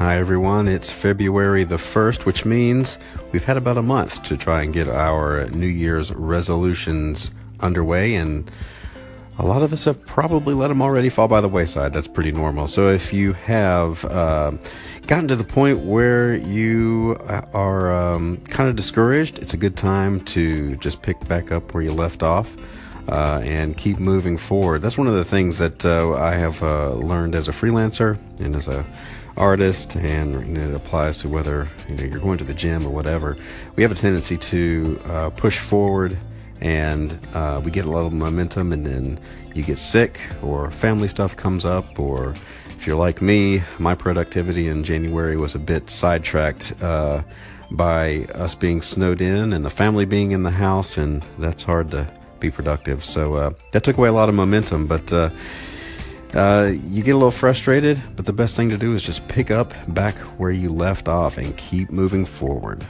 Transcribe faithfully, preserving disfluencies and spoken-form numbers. Hi everyone, it's February the first, which means we've had about a month to try and get our New Year's resolutions underway, and a lot of us have probably let them already fall by the wayside. That's pretty normal. So if you have uh, gotten to the point where you are um, kind of discouraged, it's a good time to just pick back up where you left off. Uh, and keep moving forward. That's one of the things that uh, I have uh, learned as a freelancer and as a artist, and it applies to whether you know, you're going to the gym or whatever. We have a tendency to uh, push forward, and uh, we get a lot of momentum, and then you get sick, or family stuff comes up, or if you're like me, my productivity in January was a bit sidetracked uh, by us being snowed in and the family being in the house, and that's hard to be productive. So uh, that took away a lot of momentum, but uh, uh, you get a little frustrated, but the best thing to do is just pick up back where you left off and keep moving forward.